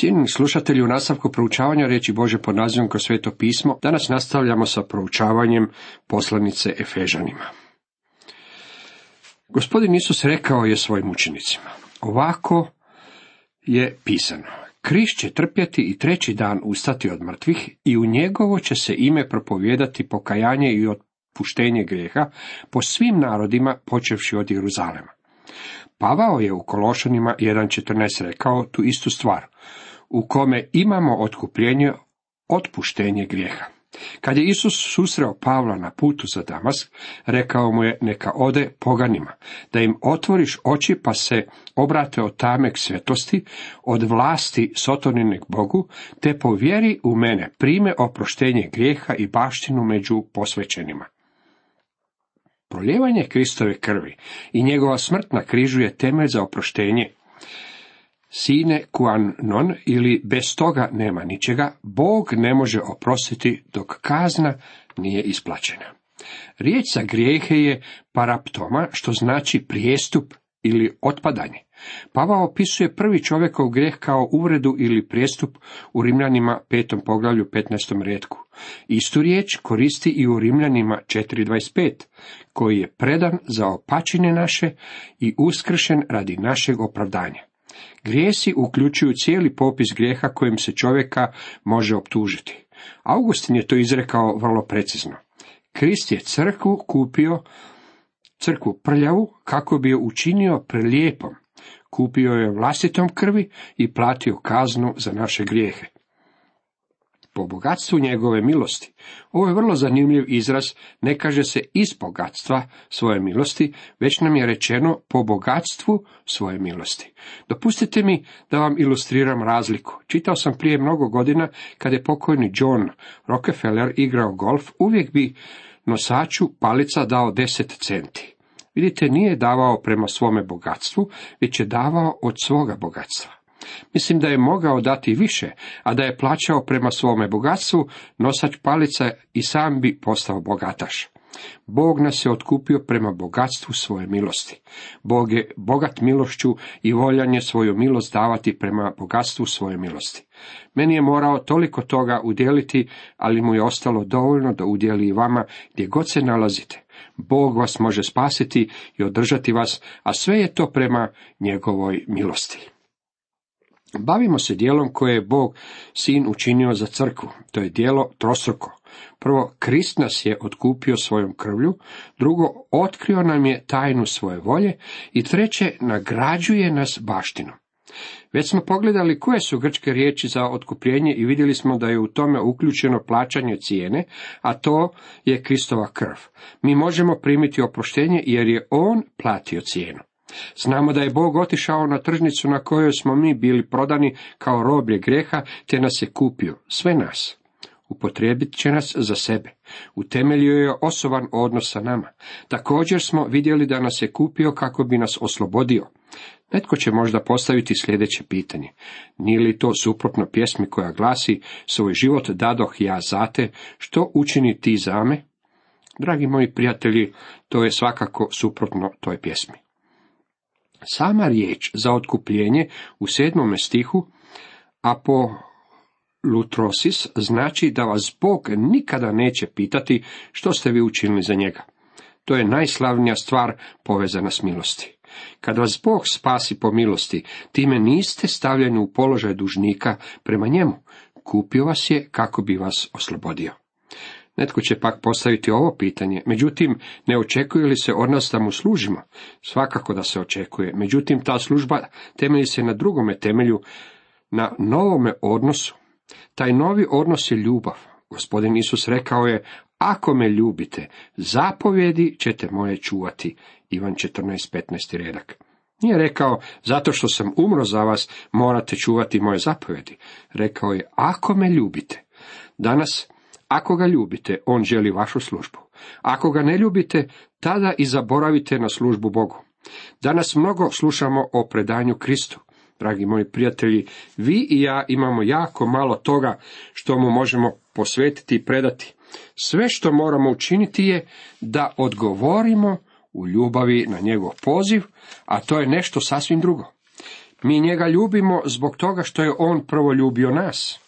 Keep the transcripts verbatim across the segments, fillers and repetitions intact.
Cijenjeni slušatelji, u nastavku proučavanja riječi Božje pod nazivom kroz Sveto pismo, danas nastavljamo sa proučavanjem poslanice Efežanima. Gospodin Isus rekao je svojim učenicima, ovako je pisano, križ će trpjeti i treći dan ustati od mrtvih i u njegovo će se ime propovijedati pokajanje i otpuštenje grijeha po svim narodima počevši od Jeruzalema. Pavao je u Kološanima jedan četrnaest rekao tu istu stvar, u kome imamo otkupljenje, otpuštenje grijeha. Kad je Isus susreo Pavla na putu za Damask, rekao mu je neka ode poganima, da im otvoriš oči pa se obrate od tame k svetosti, od vlasti sotonine k Bogu, te po vjeri u mene prime oproštenje grijeha i baštinu među posvećenima. Proljevanje Kristove krvi i njegova smrt na križu je temelj za oproštenje. Sine qua non ili bez toga nema ničega, Bog ne može oprostiti dok kazna nije isplaćena. Riječ za grijehe je paraptoma, što znači prijestup ili otpadanje. Pavao opisuje prvi čovjekov grijeh kao uvredu ili prijestup u Rimljanima petom poglavlju petnaestom rijetku. Istu riječ koristi i u Rimljanima četiri dvadeset pet, koji je predan za opačine naše i uskršen radi našeg opravdanja. Grijesi uključuju cijeli popis grijeha kojim se čovjeka može optužiti. Augustin je to izrekao vrlo precizno. Krist je crkvu kupio, crkvu prljavu, kako bi je učinio prelijepom. Kupio je vlastitom krvi i platio kaznu za naše grijehe. Po bogatstvu njegove milosti. Ovo je vrlo zanimljiv izraz, ne kaže se iz bogatstva svoje milosti, već nam je rečeno po bogatstvu svoje milosti. Dopustite mi da vam ilustriram razliku. Čitao sam prije mnogo godina kad je pokojni John Rockefeller igrao golf, uvijek bi nosaču palica dao deset centi. Vidite, nije davao prema svome bogatstvu, već je davao od svoga bogatstva. Mislim da je mogao dati više, a da je plaćao prema svome bogatstvu, nosač palica i sam bi postao bogataš. Bog nas je otkupio prema bogatstvu svoje milosti. Bog je bogat milošću i voljan je svoju milost davati prema bogatstvu svoje milosti. Meni je morao toliko toga udjeliti, ali mu je ostalo dovoljno da udjeli i vama gdje god se nalazite. Bog vas može spasiti i održati vas, a sve je to prema njegovoj milosti. Bavimo se dijelom koje je Bog sin učinio za crkvu. To je dijelo trostruko. Prvo, Krist nas je otkupio svojom krvlju, drugo, otkrio nam je tajnu svoje volje i treće, nagrađuje nas baštinom. Već smo pogledali koje su grčke riječi za otkupljenje i vidjeli smo da je u tome uključeno plaćanje cijene, a to je Kristova krv. Mi možemo primiti oproštenje jer je On platio cijenu. Znamo da je Bog otišao na tržnicu na kojoj smo mi bili prodani kao roblje grijeha, te nas je kupio, sve nas. Upotrijebit će nas za sebe. Utemeljio je osoban odnos sa nama. Također smo vidjeli da nas je kupio kako bi nas oslobodio. Netko će možda postaviti sljedeće pitanje. Nije li to suprotno pjesmi koja glasi svoj život dadoh ja za te, što učini ti za me? Dragi moji prijatelji, to je svakako suprotno toj pjesmi. Sama riječ za otkupljenje u sedmome stihu, a po lutrosis znači da vas Bog nikada neće pitati što ste vi učinili za njega. To je najslavnija stvar povezana s milosti. Kad vas Bog spasi po milosti, time niste stavljeni u položaj dužnika prema njemu. Kupio vas je kako bi vas oslobodio. Netko će pak postaviti ovo pitanje, međutim, ne očekuje li se od nas da mu služimo? Svakako da se očekuje, međutim, ta služba temelji se na drugome temelju, na novome odnosu. Taj novi odnos je ljubav. Gospodin Isus rekao je, ako me ljubite, zapovjedi ćete moje čuvati. Ivan četrnaest petnaesti redak. Nije rekao, zato što sam umro za vas, morate čuvati moje zapovjedi. Rekao je, ako me ljubite. Danas, ako ga ljubite, on želi vašu službu. Ako ga ne ljubite, tada i zaboravite na službu Bogu. Danas mnogo slušamo o predanju Kristu. Dragi moji prijatelji, vi i ja imamo jako malo toga što mu možemo posvetiti i predati. Sve što moramo učiniti je da odgovorimo u ljubavi na njegov poziv, a to je nešto sasvim drugo. Mi njega ljubimo zbog toga što je on prvo ljubio nas.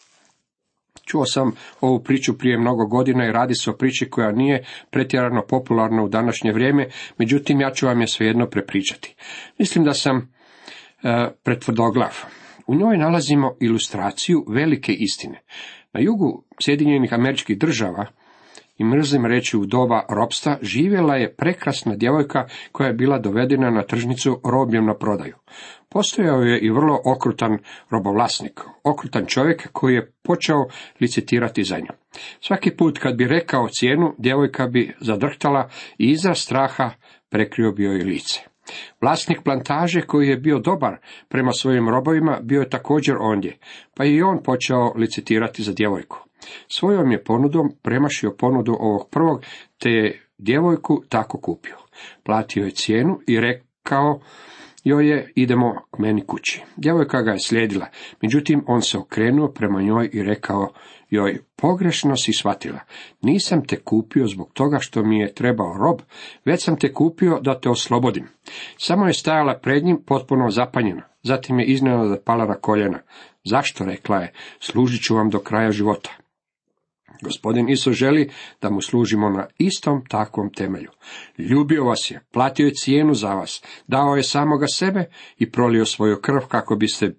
Čuo sam ovu priču prije mnogo godina i radi se o priči koja nije pretjerano popularna u današnje vrijeme, međutim ja ću vam je svejedno prepričati. Mislim da sam e, pretvrdoglav. U njoj nalazimo ilustraciju velike istine. Na jugu Sjedinjenih Američkih Država, i mrzim reći u doba ropstva, živjela je prekrasna djevojka koja je bila dovedena na tržnicu robljem na prodaju. Postojao je i vrlo okrutan robovlasnik, okrutan čovjek koji je počeo licitirati za njom. Svaki put kad bi rekao cijenu, djevojka bi zadrhtala i iza straha prekrio bi joj lice. Vlasnik plantaže koji je bio dobar prema svojim robovima bio je također ondje, pa je i on počeo licitirati za djevojku. Svojom je ponudom premašio ponudu ovog prvog, te je djevojku tako kupio. Platio je cijenu i rekao joj je, idemo k meni kući. Djevojka ga je slijedila, međutim on se okrenuo prema njoj i rekao joj, pogrešno si shvatila, nisam te kupio zbog toga što mi je trebao rob, već sam te kupio da te oslobodim. Samo je stajala pred njim potpuno zapanjena, zatim je iznenada pala na koljena. Zašto, rekla je, služit ću vam do kraja života. Gospodin Isus želi da mu služimo na istom takvom temelju. Ljubio vas je, platio je cijenu za vas, dao je samoga sebe i prolio svoju krv kako biste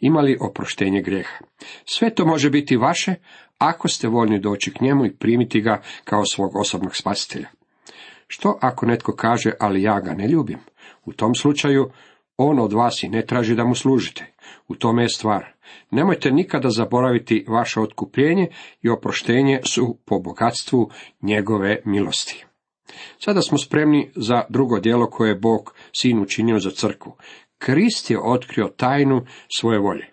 imali oproštenje grijeha. Sve to može biti vaše ako ste voljni doći k njemu i primiti ga kao svog osobnog spasitelja. Što ako netko kaže, ali ja ga ne ljubim? U tom slučaju on od vas i ne traži da mu služite. U tome je stvar. Nemojte nikada zaboraviti, vaše otkupljenje i oproštenje su po bogatstvu njegove milosti. Sada smo spremni za drugo djelo koje je Bog Sin učinio za crkvu. Krist je otkrio tajnu svoje volje.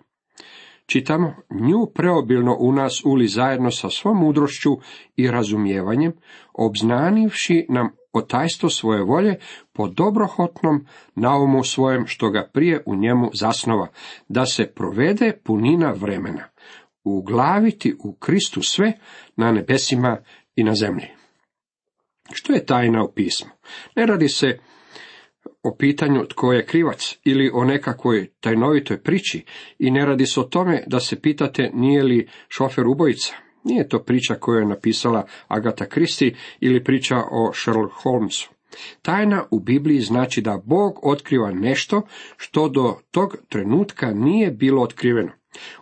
Čitamo, nju preobilno u nas uli zajedno sa svom mudrošću i razumijevanjem, obznanivši nam otajstvo svoje volje po dobrohotnom naumu svojem što ga prije u njemu zasnova, da se provede punina vremena, uglaviti u Kristu sve na nebesima i na zemlji. Što je tajna u pismu? Ne radi se o pitanju tko je krivac ili o nekakvoj tajnovitoj priči i ne radi se o tome da se pitate nije li šofer ubojica. Nije to priča koju je napisala Agatha Christie ili priča o Sherlock Holmesu. Tajna u Bibliji znači da Bog otkriva nešto što do tog trenutka nije bilo otkriveno.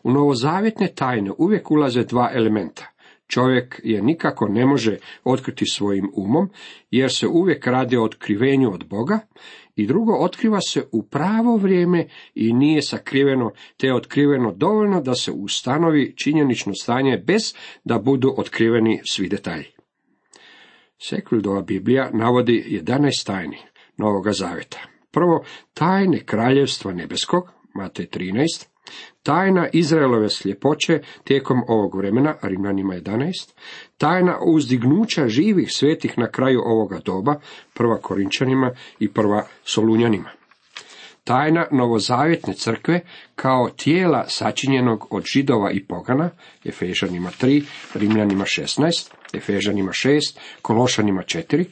U novozavjetne tajne uvijek ulaze dva elementa. Čovjek je nikako ne može otkriti svojim umom, jer se uvijek radi o otkrivenju od Boga, i drugo, otkriva se u pravo vrijeme i nije sakriveno, te je otkriveno dovoljno da se ustanovi činjenično stanje bez da budu otkriveni svi detalji. Sekuldova Biblija navodi jedanaest tajni Novoga Zavjeta. Prvo, tajne Kraljevstva Nebeskog, Matej trinaest, tajna Izraelove sljepoće tijekom ovog vremena, Rimljanima jedanaest, tajna uzdignuća živih svetih na kraju ovoga doba, prva Korinčanima i prva Solunjanima. Tajna novozavjetne crkve kao tijela sačinjenog od Židova i pogana, Efežanima tri, Rimljanima šesnaest, Efežanima šest, Kološanima četiri,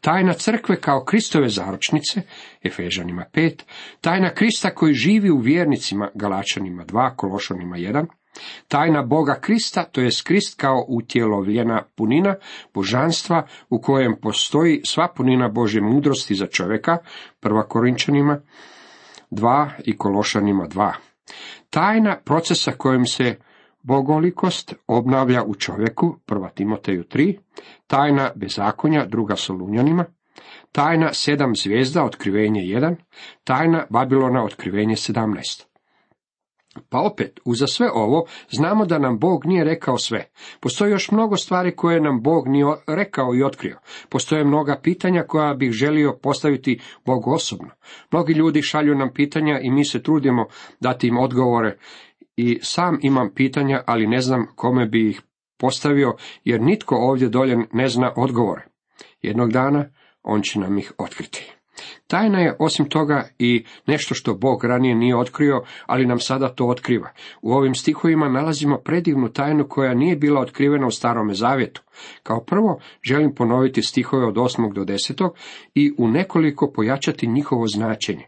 tajna crkve kao Kristove zaročnice, Efežanima pet, tajna Krista koji živi u vjernicima, Galačanima dva, Kološanima jedan, tajna Boga Krista, to jest Krist kao utjelovljena punina božanstva u kojem postoji sva punina Božje mudrosti za čovjeka, prva Korinčanima dva i Kološanima dva. Tajna procesa kojim se bogolikost obnavlja u čovjeku, prva Timoteju tri, tajna bezakonja, druga Solunjanima, tajna sedam zvijezda, otkrivenje jedan, tajna Babilona, otkrivenje sedamnaest. Pa opet, uza sve ovo, znamo da nam Bog nije rekao sve. Postoji još mnogo stvari koje nam Bog nije rekao i otkrio. Postoje mnoga pitanja koja bih želio postaviti Bogu osobno. Mnogi ljudi šalju nam pitanja i mi se trudimo dati im odgovore. I sam imam pitanja, ali ne znam kome bi ih postavio, jer nitko ovdje dolje ne zna odgovore. Jednog dana on će nam ih otkriti. Tajna je osim toga i nešto što Bog ranije nije otkrio, ali nam sada to otkriva. U ovim stihovima nalazimo predivnu tajnu koja nije bila otkrivena u Starome Zavjetu. Kao prvo, želim ponoviti stihove od osmog do desetog i u nekoliko pojačati njihovo značenje.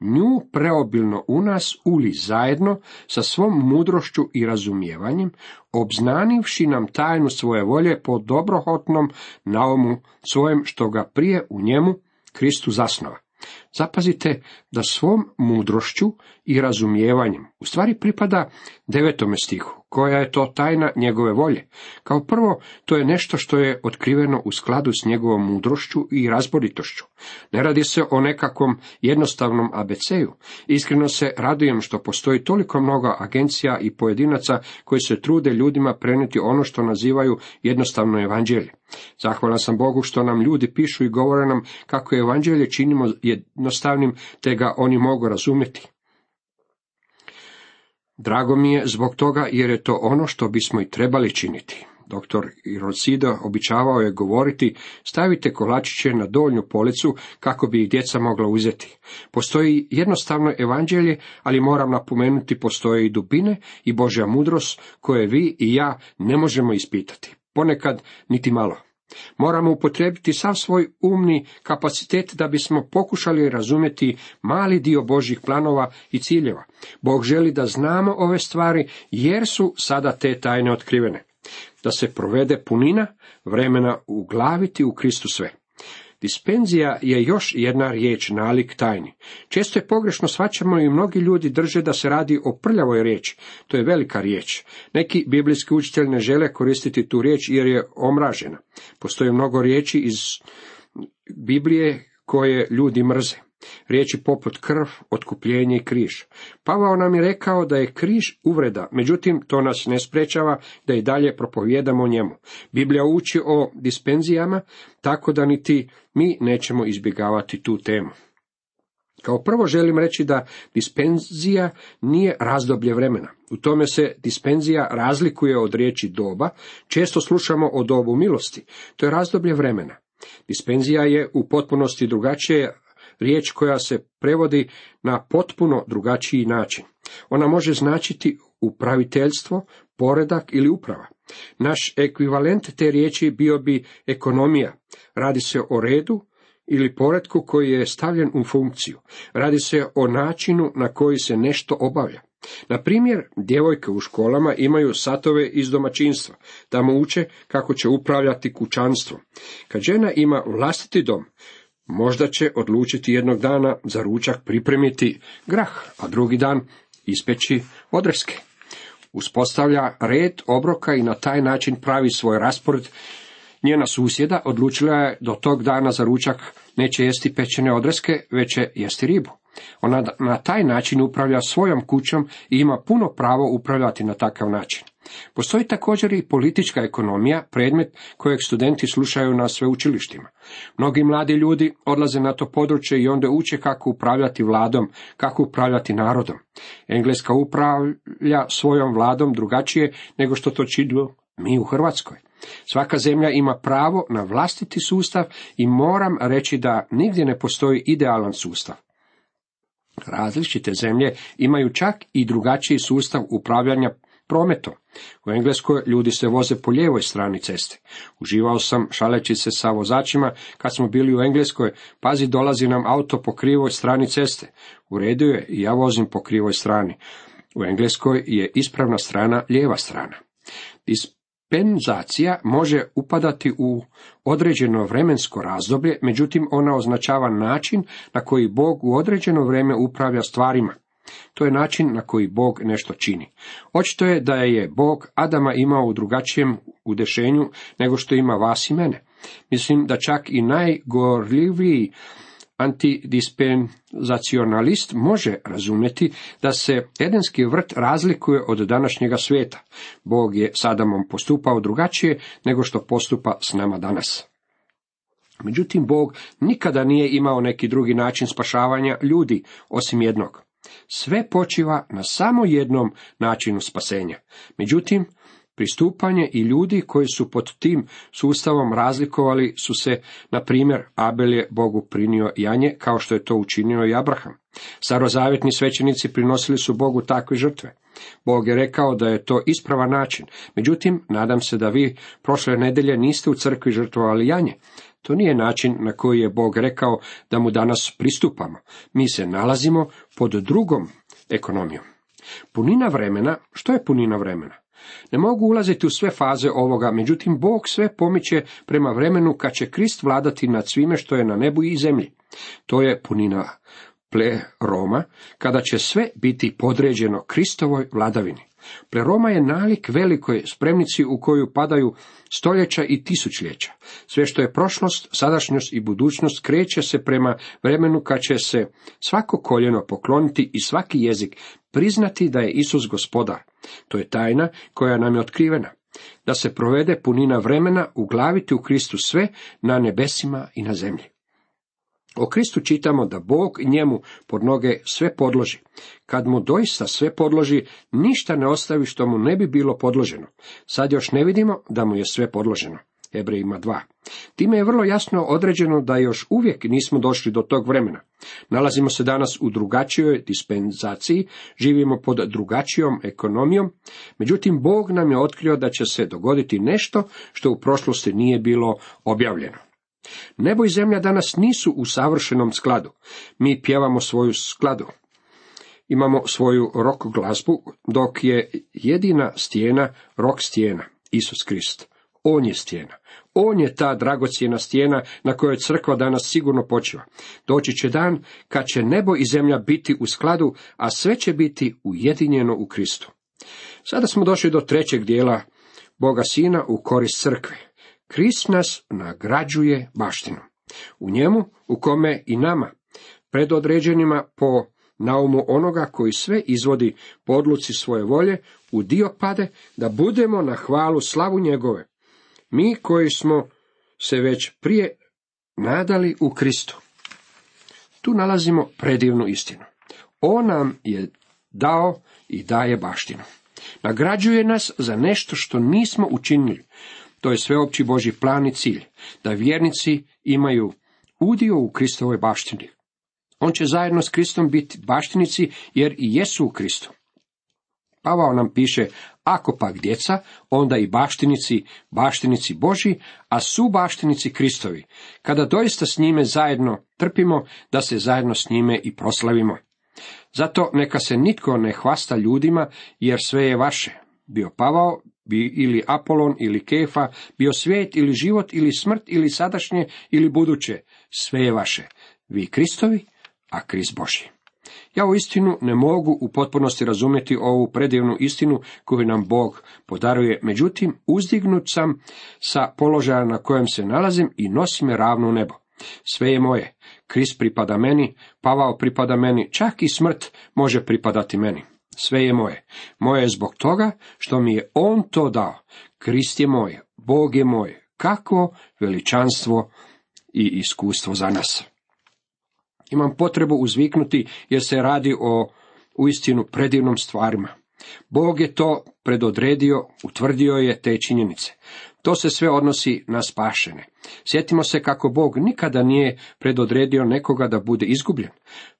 Nju preobilno u nas uli zajedno sa svom mudrošću i razumijevanjem, obznanivši nam tajnu svoje volje po dobrohotnom naumu svojem, što ga prije u njemu Kristu zasnova. Zapazite da svom mudrošću i razumijevanjem u stvari pripada devetome stihu, koja je to tajna njegove volje. Kao prvo, to je nešto što je otkriveno u skladu s njegovom mudrošću i razboritošću. Ne radi se o nekakvom jednostavnom abeceju. Iskreno se radujem što postoji toliko mnogo agencija i pojedinaca koji se trude ljudima prenijeti ono što nazivaju jednostavno evanđelje. Zahvalan sam Bogu što nam ljudi pišu i govore nam kako evanđelje činimo jednostavnim, te ga oni mogu razumjeti. Drago mi je zbog toga, jer je to ono što bismo i trebali činiti. Doktor Rodsido običavao je govoriti: stavite kolačiće na doljnju policu kako bi ih djeca mogla uzeti. Postoji jednostavno evanđelje, ali moram napomenuti, postoje i dubine i Božja mudrost koje vi i ja ne možemo ispitati. Ponekad niti malo. Moramo upotrijebiti sav svoj umni kapacitet da bismo pokušali razumjeti mali dio Božjih planova i ciljeva. Bog želi da znamo ove stvari, jer su sada te tajne otkrivene. Da se provede punina vremena uglaviti u Kristu sve. Dispenzija je još jedna riječ nalik tajni. Često je pogrešno shvaćamo i mnogi ljudi drže da se radi o prljavoj riječi. To je velika riječ. Neki biblijski učitelji ne žele koristiti tu riječ jer je omražena. Postoji mnogo riječi iz Biblije koje ljudi mrze. Riječi poput krv, otkupljenje i križ. Pavao nam je rekao da je križ uvreda, međutim to nas ne sprečava da i dalje propovijedamo o njemu. Biblija uči o dispenzijama, tako da niti mi nećemo izbjegavati tu temu. Kao prvo želim reći da dispenzija nije razdoblje vremena. U tome se dispenzija razlikuje od riječi doba. Često slušamo o dobu milosti. To je razdoblje vremena. Dispenzija je u potpunosti drugačije riječ koja se prevodi na potpuno drugačiji način. Ona može značiti upraviteljstvo, poredak ili uprava. Naš ekvivalent te riječi bio bi ekonomija. Radi se o redu ili poretku koji je stavljen u funkciju. Radi se o načinu na koji se nešto obavlja. Na primjer, djevojke u školama imaju satove iz domaćinstva. Tamo uče kako će upravljati kućanstvom. Kad žena ima vlastiti dom, možda će odlučiti jednog dana za ručak pripremiti grah, a drugi dan ispeći odreske. Uspostavlja red obroka i na taj način pravi svoj raspored. Njena susjeda odlučila je do tog dana za ručak neće jesti pečene odreske, već će jesti ribu. Ona na taj način upravlja svojom kućom i ima puno pravo upravljati na takav način. Postoji također i politička ekonomija, predmet kojeg studenti slušaju na sveučilištima. Mnogi mladi ljudi odlaze na to područje i onda uče kako upravljati vladom, kako upravljati narodom. Engleska upravlja svojom vladom drugačije nego što to činimo mi u Hrvatskoj. Svaka zemlja ima pravo na vlastiti sustav i moram reći da nigdje ne postoji idealan sustav. Različite zemlje imaju čak i drugačiji sustav upravljanja prometom. U Engleskoj ljudi se voze po lijevoj strani ceste. Uživao sam šaleći se sa vozačima kad smo bili u Engleskoj. Pazi, dolazi nam auto po krivoj strani ceste. U redu je, i ja vozim po krivoj strani. U Engleskoj je ispravna strana lijeva strana. Dispenzacija može upadati u određeno vremensko razdoblje, međutim ona označava način na koji Bog u određeno vrijeme upravlja stvarima. To je način na koji Bog nešto čini. Očito je da je Bog Adama imao u drugačijem udešenju nego što ima vas i mene. Mislim da čak i najgorljiviji antidispenzacionalist može razumjeti da se Edenski vrt razlikuje od današnjega svijeta. Bog je s Adamom postupao drugačije nego što postupa s nama danas. Međutim, Bog nikada nije imao neki drugi način spašavanja ljudi osim jednog. Sve počiva na samo jednom načinu spasenja. Međutim, pristupanje i ljudi koji su pod tim sustavom razlikovali su se, na primjer, Abel je Bogu prinio janje, kao što je to učinio i Abraham. Starozavjetni svećenici prinosili su Bogu takve žrtve. Bog je rekao da je to ispravan način. Međutim, nadam se da vi prošle nedjelje niste u crkvi žrtvovali janje. To nije način na koji je Bog rekao da mu danas pristupamo. Mi se nalazimo pod drugom ekonomijom. Punina vremena, što je punina vremena? Ne mogu ulaziti u sve faze ovoga, međutim Bog sve pomiče prema vremenu kad će Krist vladati nad svime što je na nebu i zemlji. To je punina pleroma, kada će sve biti podređeno Kristovoj vladavini. Pleroma je nalik velikoj spremnici u koju padaju stoljeća i tisućljeća. Sve što je prošlost, sadašnjost i budućnost kreće se prema vremenu kad će se svako koljeno pokloniti i svaki jezik priznati da je Isus gospodar. To je tajna koja nam je otkrivena. Da se provede punina vremena uglaviti u Kristu sve na nebesima i na zemlji. O Kristu čitamo da Bog njemu pod noge sve podloži. Kad mu doista sve podloži, ništa ne ostavi što mu ne bi bilo podloženo. Sad još ne vidimo da mu je sve podloženo. Hebrejima dva. Time je vrlo jasno određeno da još uvijek nismo došli do tog vremena. Nalazimo se danas u drugačijoj dispenzaciji, živimo pod drugačijom ekonomijom, međutim Bog nam je otkrio da će se dogoditi nešto što u prošlosti nije bilo objavljeno. Nebo i zemlja danas nisu u savršenom skladu. Mi pjevamo svoju skladu. Imamo svoju rock glazbu, dok je jedina stijena rock stijena, Isus Krist. On je stijena. On je ta dragocjena stijena na kojoj crkva danas sigurno počiva. Doći će dan kad će nebo i zemlja biti u skladu, a sve će biti ujedinjeno u Kristu. Sada smo došli do trećeg dijela Boga Sina u korist crkve. Krist nas nagrađuje baštinom. U njemu, u kome i nama, predodređenima po naumu onoga koji sve izvodi po odluci svoje volje, u dio pade, da budemo na hvalu slavu njegove. Mi koji smo se već prije nadali u Kristu. Tu nalazimo predivnu istinu. On nam je dao i daje baštinu. Nagrađuje nas za nešto što nismo učinili. To je sveopći Božji plan i cilj, da vjernici imaju udio u Kristovoj baštini. On će zajedno s Kristom biti baštinici, jer i jesu u Kristu. Pavao nam piše, ako pak djeca, onda i baštinici, baštinici Božji, a su baštinici Kristovi, kada doista s njime zajedno trpimo, da se zajedno s njime i proslavimo. Zato neka se nitko ne hvasta ljudima, jer sve je vaše, bio Pavao, ili Apolon, ili Kefa, bio svijet, ili život, ili smrt, ili sadašnje, ili buduće, sve je vaše, vi Kristovi, a Krist Božji. Ja u istinu ne mogu u potpunosti razumjeti ovu predivnu istinu koju nam Bog podaruje, međutim uzdignut sam sa položaja na kojem se nalazim i nosim je ravno u nebo. Sve je moje, Krist pripada meni, Pavao pripada meni, čak i smrt može pripadati meni. Sve je moje. Moje je zbog toga što mi je On to dao. Krist je moje, Bog je moj. Kakvo veličanstvo i iskustvo za nas. Imam potrebu uzviknuti jer se radi o uistinu predivnom stvarima. Bog je to predodredio, utvrdio je te činjenice. To se sve odnosi na spašene. Sjetimo se kako Bog nikada nije predodredio nekoga da bude izgubljen.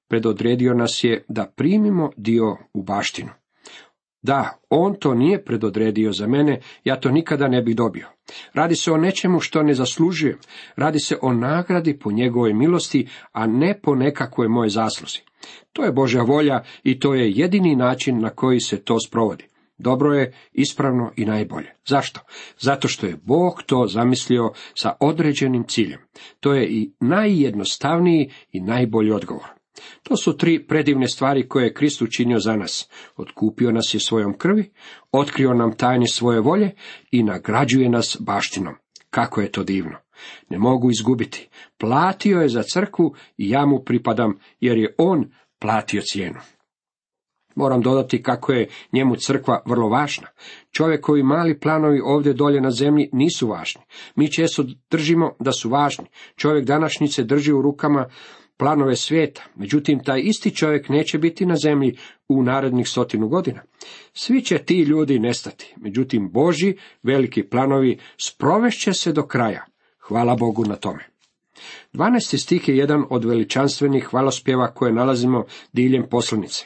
Predodredio nas je da primimo dio u baštinu. Da, On to nije predodredio za mene, ja to nikada ne bih dobio. Radi se o nečemu što ne zaslužujem, radi se o nagradi po njegovoj milosti, a ne po nekakvoj moje zasluzi. To je Božja volja i to je jedini način na koji se to sprovodi. Dobro je, ispravno i najbolje. Zašto? Zato što je Bog to zamislio sa određenim ciljem. To je i najjednostavniji i najbolji odgovor. To su tri predivne stvari koje je Krist učinio za nas. Otkupio nas je svojom krvi, otkrio nam tajne svoje volje i nagrađuje nas baštinom. Kako je to divno! Ne mogu izgubiti. Platio je za crkvu i ja mu pripadam, jer je on platio cijenu. Moram dodati kako je njemu crkva vrlo važna. Čovjekovi mali planovi ovdje dolje na zemlji nisu važni. Mi često držimo da su važni. Čovjek današnjice drži u rukama planove svijeta, međutim taj isti čovjek neće biti na zemlji u narednih stotinu godina. Svi će ti ljudi nestati, međutim Božji veliki planovi sprovešće se do kraja. Hvala Bogu na tome. dvanaesti stih je jedan od veličanstvenih hvalospjeva koje nalazimo diljem poslanice.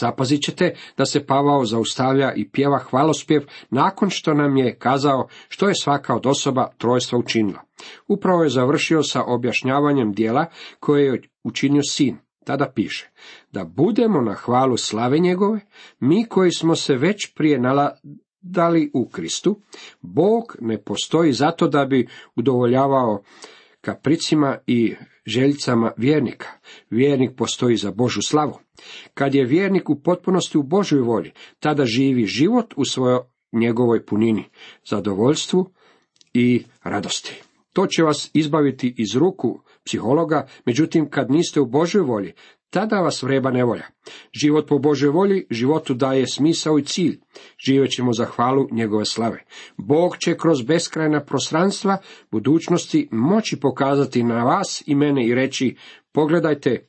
Zapazit ćete da se Pavao zaustavlja i pjeva hvalospjev nakon što nam je kazao što je svaka od osoba trojstva učinila. Upravo je završio sa objašnjavanjem dijela koje je učinio sin. Tada piše, da budemo na hvalu slave njegove, mi koji smo se već prije naladali u Kristu. Bog ne postoji zato da bi udovoljavao kapricima i željicama vjernika. Vjernik postoji za Božju slavu. Kad je vjernik u potpunosti u Božoj volji, tada živi život u svojoj njegovoj punini, zadovoljstvu i radosti. To će vas izbaviti iz ruku psihologa, međutim kad niste u Božoj volji, tada vas vreba nevolja. Život po Božoj volji životu daje smisao i cilj. Živećemo za hvalu njegove slave. Bog će kroz beskrajna prostranstva budućnosti moći pokazati na vas i mene i reći, pogledajte,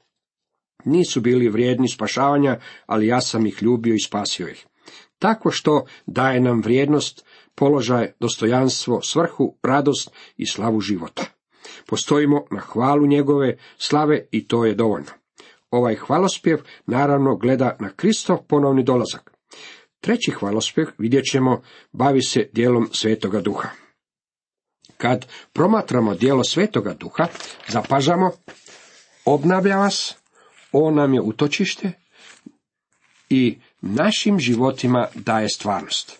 nisu bili vrijedni spašavanja, ali ja sam ih ljubio i spasio ih. Tako što daje nam vrijednost, položaj, dostojanstvo, svrhu, radost i slavu života. Postojimo na hvalu njegove slave i to je dovoljno. Ovaj hvalospjev naravno gleda na Kristov ponovni dolazak. Treći hvalospjev, vidjet ćemo, bavi se djelom Svetoga Duha. Kad promatramo djelo Svetoga Duha, zapažamo, obnavlja vas, on nam je utočište i našim životima daje stvarnost.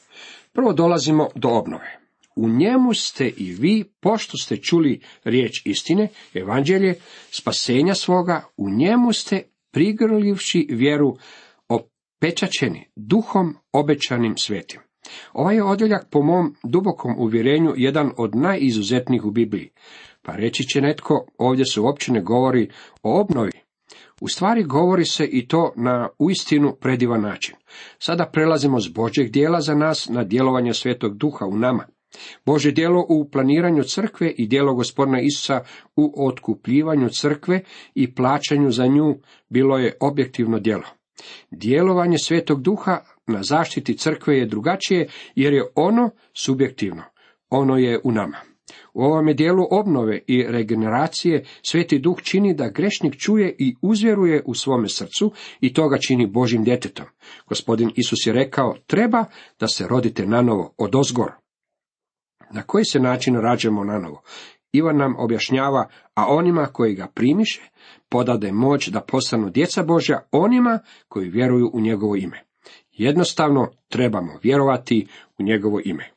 Prvo dolazimo do obnove. U njemu ste i vi, pošto ste čuli riječ istine, evanđelje, spasenja svoga, u njemu ste, prigrlivši vjeru, opečaćeni duhom obećanim svetim. Ovaj je odjeljak po mom dubokom uvjerenju jedan od najizuzetnijih u Bibliji. Pa reći će netko, ovdje se uopće ne govori o obnovi. U stvari govori se i to na uistinu predivan način. Sada prelazimo s Božjeg dijela za nas na djelovanje Svetog Duha u nama. Božje djelo u planiranju crkve i djelo Gospodina Isusa u otkupljivanju crkve i plaćanju za nju bilo je objektivno djelo. Djelovanje Svetog Duha na zaštiti crkve je drugačije jer je ono subjektivno. Ono je u nama. U ovome dijelu obnove i regeneracije Sveti Duh čini da grešnik čuje i uzvjeruje u svome srcu i to ga čini Božjim djetetom. Gospodin Isus je rekao, treba da se rodite nanovo, odozgor. Na koji se način rađamo nanovo? Ivan nam objašnjava, a onima koji ga primiše, podade moć da postanu djeca Božja onima koji vjeruju u njegovo ime. Jednostavno trebamo vjerovati u njegovo ime.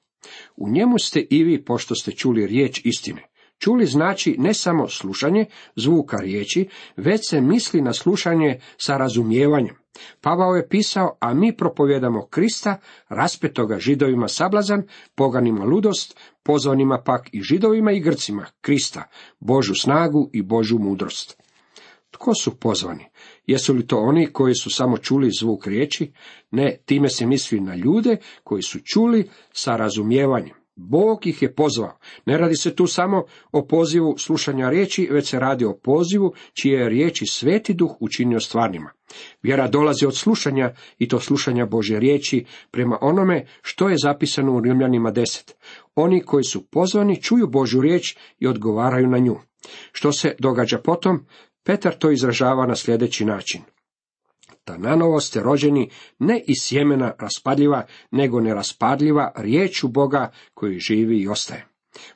U njemu ste i vi, pošto ste čuli riječ istine. Čuli znači ne samo slušanje zvuka riječi, već se misli na slušanje sa razumijevanjem. Pavao je pisao, a mi propovjedamo Krista, raspetoga Židovima sablazan, poganima ludost, pozvanima pak i Židovima i Grcima, Krista, Božju snagu i Božju mudrost. Tko su pozvani? Jesu li to oni koji su samo čuli zvuk riječi? Ne, time se misli na ljude koji su čuli sa razumijevanjem. Bog ih je pozvao. Ne radi se tu samo o pozivu slušanja riječi, već se radi o pozivu čije je riječi Sveti Duh učinio stvarnima. Vjera dolazi od slušanja i to slušanja Božje riječi prema onome što je zapisano u Rimljanima deset. Oni koji su pozvani čuju Božju riječ i odgovaraju na nju. Što se događa potom? Petar to izražava na sljedeći način. Da nanovo ste rođeni ne iz sjemena raspadljiva, nego neraspadljiva riječu Boga koji živi i ostaje.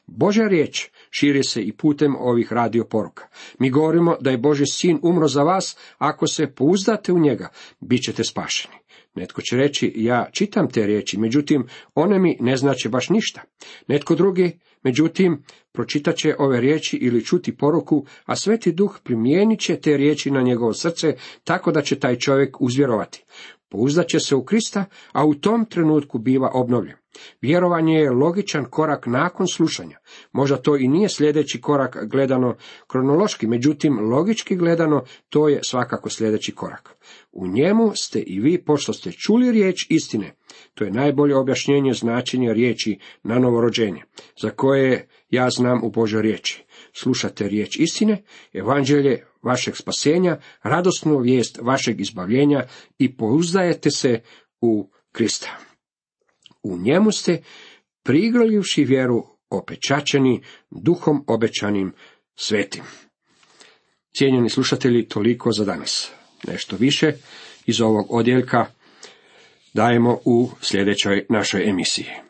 Božja riječ širi se i putem ovih radio poruka. Mi govorimo da je Božji sin umro za vas, ako se pouzdate u njega, bit ćete spašeni. Netko će reći, ja čitam te riječi, međutim, one mi ne znače baš ništa. Netko drugi, međutim, pročitat će ove riječi ili čuti poruku, a Sveti Duh primijenit će te riječi na njegovo srce, tako da će taj čovjek uzvjerovati. Pouzdat će se u Krista, a u tom trenutku biva obnovljen. Vjerovanje je logičan korak nakon slušanja. Možda to i nije sljedeći korak gledano kronološki, međutim, logički gledano, to je svakako sljedeći korak. U njemu ste i vi, pošto ste čuli riječ istine. To je najbolje objašnjenje značenja riječi na novorođenje, za koje ja znam u Božoj riječi. Slušate riječ istine, evanđelje vašeg spasenja, radosnu vijest vašeg izbavljenja i pouzdajete se u Krista. U njemu ste, prigrlivši vjeru, opečačeni duhom obećanim svetim. Cijenjeni slušatelji, toliko za danas. Nešto više iz ovog odjeljka dajemo u sljedećoj našoj emisiji.